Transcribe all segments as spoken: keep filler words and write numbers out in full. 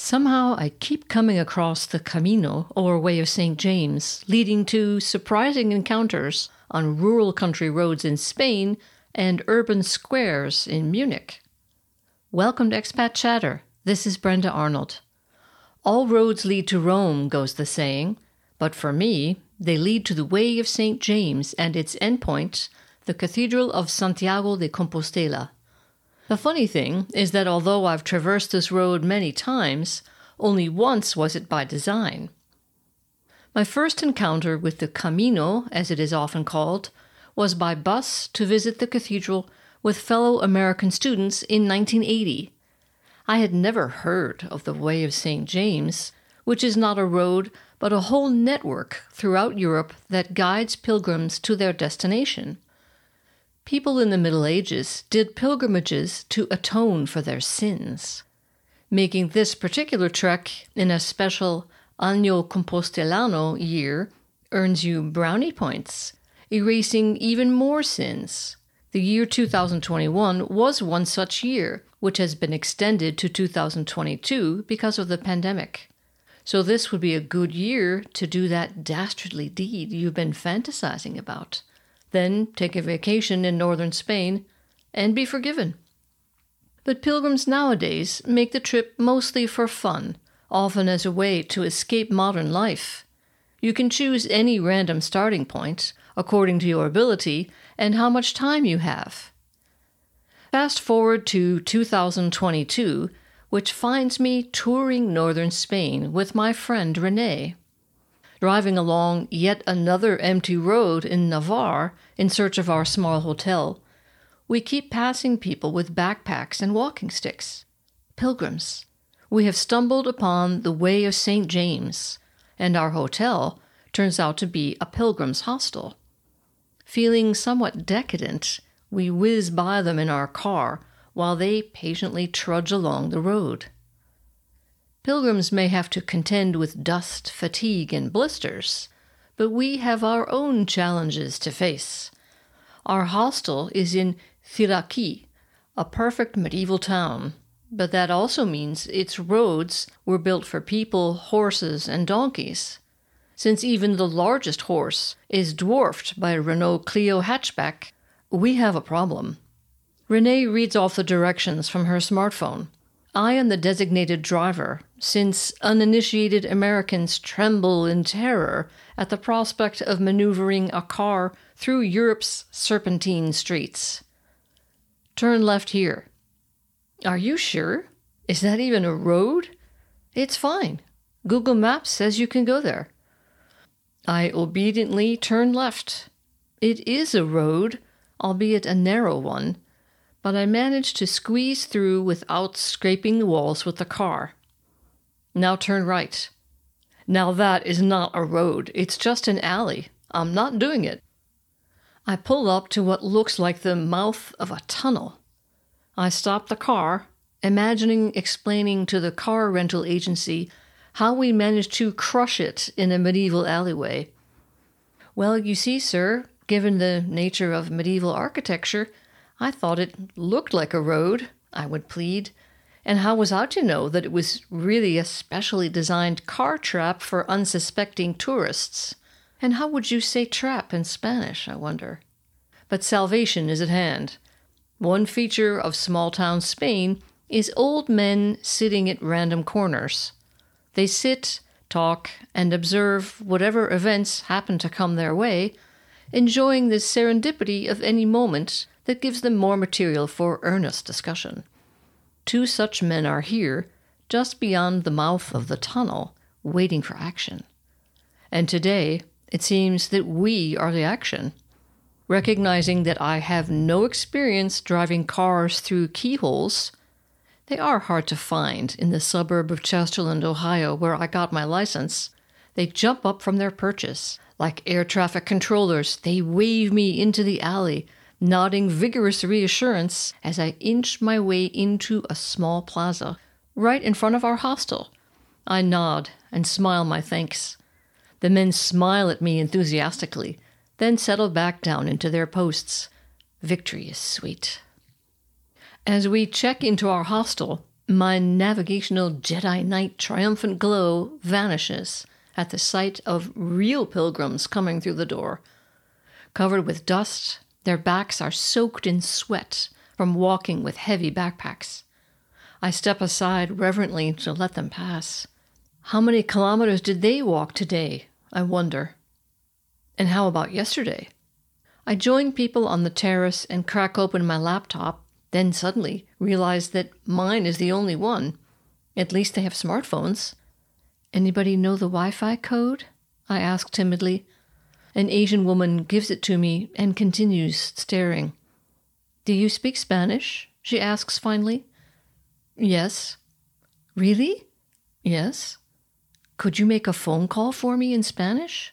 Somehow I keep coming across the Camino, or Way of Saint James, leading to surprising encounters on rural country roads in Spain and urban squares in Munich. Welcome to Expat Chatter. This is Brenda Arnold. All roads lead to Rome, goes the saying, but for me, they lead to the Way of Saint James and its endpoint, the Cathedral of Santiago de Compostela. The funny thing is that although I've traversed this road many times, only once was it by design. My first encounter with the Camino, as it is often called, was by bus to visit the cathedral with fellow American students in nineteen eighty. I had never heard of the Way of Saint James, which is not a road but a whole network throughout Europe that guides pilgrims to their destination. People in the Middle Ages did pilgrimages to atone for their sins, making this particular trek in a special Anno Compostelano year earns you brownie points, erasing even more sins. The year two thousand twenty-one was one such year, which has been extended to two thousand twenty-two because of the pandemic. So this would be a good year to do that dastardly deed you've been fantasizing about. Then take a vacation in northern Spain, and be forgiven. But pilgrims nowadays make the trip mostly for fun, often as a way to escape modern life. You can choose any random starting point, according to your ability and how much time you have. Fast forward to two thousand twenty-two, which finds me touring northern Spain with my friend Renault, driving along yet another empty road in Navarre in search of our small hotel. We keep passing people with backpacks and walking sticks. Pilgrims. We have stumbled upon the Way of Saint James, and our hotel turns out to be a pilgrim's hostel. Feeling somewhat decadent, we whiz by them in our car while they patiently trudge along the road. Pilgrims may have to contend with dust, fatigue, and blisters, but we have our own challenges to face. Our hostel is in Thiraki, a perfect medieval town, but that also means its roads were built for people, horses, and donkeys, since even the largest horse is dwarfed by a Renault Clio hatchback. We have a problem. Renee reads off the directions from her smartphone. I am the designated driver, since uninitiated Americans tremble in terror at the prospect of maneuvering a car through Europe's serpentine streets. Turn left here. Are you sure? Is that even a road? It's fine. Google Maps says you can go there. I obediently turn left. It is a road, albeit a narrow one, but I managed to squeeze through without scraping the walls with the car. Now turn right. Now that is not a road. It's just an alley. I'm not doing it. I pull up to what looks like the mouth of a tunnel. I stop the car, imagining explaining to the car rental agency how we managed to crush it in a medieval alleyway. Well, you see, sir, given the nature of medieval architecture, I thought it looked like a road, I would plead. And how was I to know that it was really a specially designed car trap for unsuspecting tourists? And how would you say trap in Spanish, I wonder? But salvation is at hand. One feature of small-town Spain is old men sitting at random corners. They sit, talk, and observe whatever events happen to come their way, enjoying the serendipity of any moment that gives them more material for earnest discussion. Two such men are here, just beyond the mouth of the tunnel, waiting for action. And today, it seems that we are the action. Recognizing that I have no experience driving cars through keyholes, they are hard to find in the suburb of Chesterland, Ohio, where I got my license, they jump up from their perches. Like air traffic controllers, they wave me into the alley, nodding vigorous reassurance as I inch my way into a small plaza, right in front of our hostel. I nod and smile my thanks. The men smile at me enthusiastically, then settle back down into their posts. Victory is sweet. As we check into our hostel, My navigational Jedi Knight triumphant glow vanishes at the sight of real pilgrims coming through the door. Covered with dust, their backs are soaked in sweat from walking with heavy backpacks. I step aside reverently to let them pass. How many kilometers did they walk today, I wonder? And how about yesterday? I join people on the terrace and crack open my laptop, then suddenly realize that mine is the only one. At least they have smartphones. Anybody know the Wi-Fi code? I ask timidly. An Asian woman gives it to me and continues staring. Do you speak Spanish? She asks finally. Yes. Really? Yes. Could you make a phone call for me in Spanish?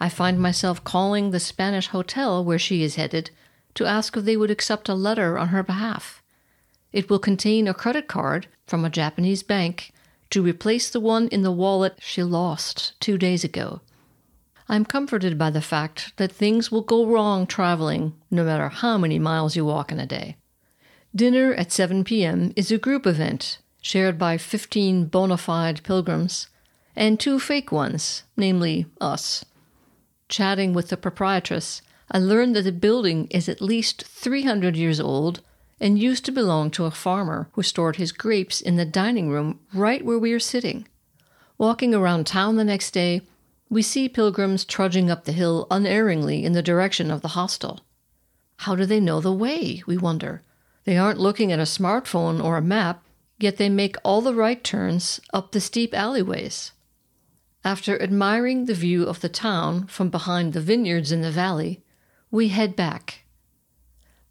I find myself calling the Spanish hotel where she is headed to ask if they would accept a letter on her behalf. It will contain a credit card from a Japanese bank to replace the one in the wallet she lost two days ago. I'm comforted by the fact that things will go wrong traveling, no matter how many miles you walk in a day. Dinner at seven p.m. is a group event shared by fifteen bona fide pilgrims and two fake ones, namely us. Chatting with the proprietress, I learned that the building is at least three hundred years old and used to belong to a farmer who stored his grapes in the dining room right where we are sitting. Walking around town the next day, we see pilgrims trudging up the hill unerringly in the direction of the hostel. How do they know the way, we wonder? They aren't looking at a smartphone or a map, yet they make all the right turns up the steep alleyways. After admiring the view of the town from behind the vineyards in the valley, we head back.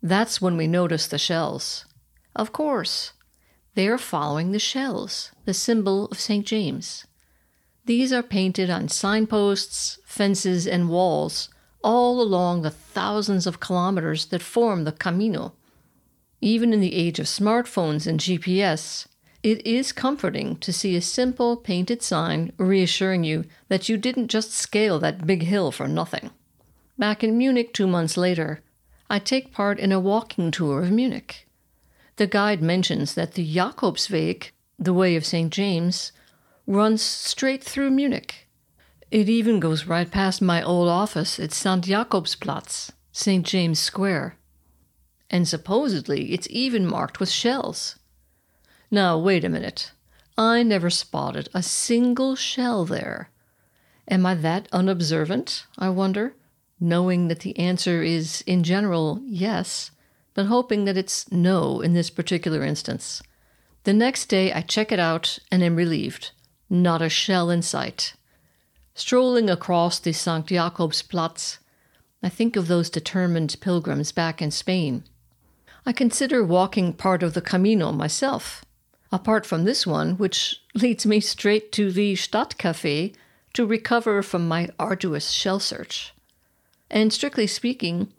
That's when we notice the shells. Of course, they are following the shells, the symbol of Saint James. These are painted on signposts, fences, and walls all along the thousands of kilometers that form the camino. Even in the age of smartphones and G P S, it is comforting to see a simple painted sign reassuring you that you didn't just scale that big hill for nothing. Back in Munich two months later, I take part in a walking tour of Munich. The guide mentions that the Jakobsweg, the Way of Saint James, runs straight through Munich. It even goes right past my old office at Saint Jakobsplatz, Saint James Square. And supposedly it's even marked with shells. Now, wait a minute. I never spotted a single shell there. Am I that unobservant, I wonder? Knowing that the answer is, in general, yes, but hoping that it's no in this particular instance. The next day I check it out and am relieved. Not a shell in sight. Strolling across the Saint Jakobsplatz, I think of those determined pilgrims back in Spain. I consider walking part of the Camino myself, apart from this one, which leads me straight to the Stadtcafé to recover from my arduous shell search. And strictly speaking,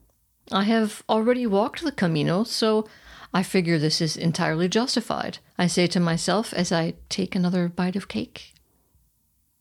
I have already walked the Camino, so I figure this is entirely justified, I say to myself as I take another bite of cake.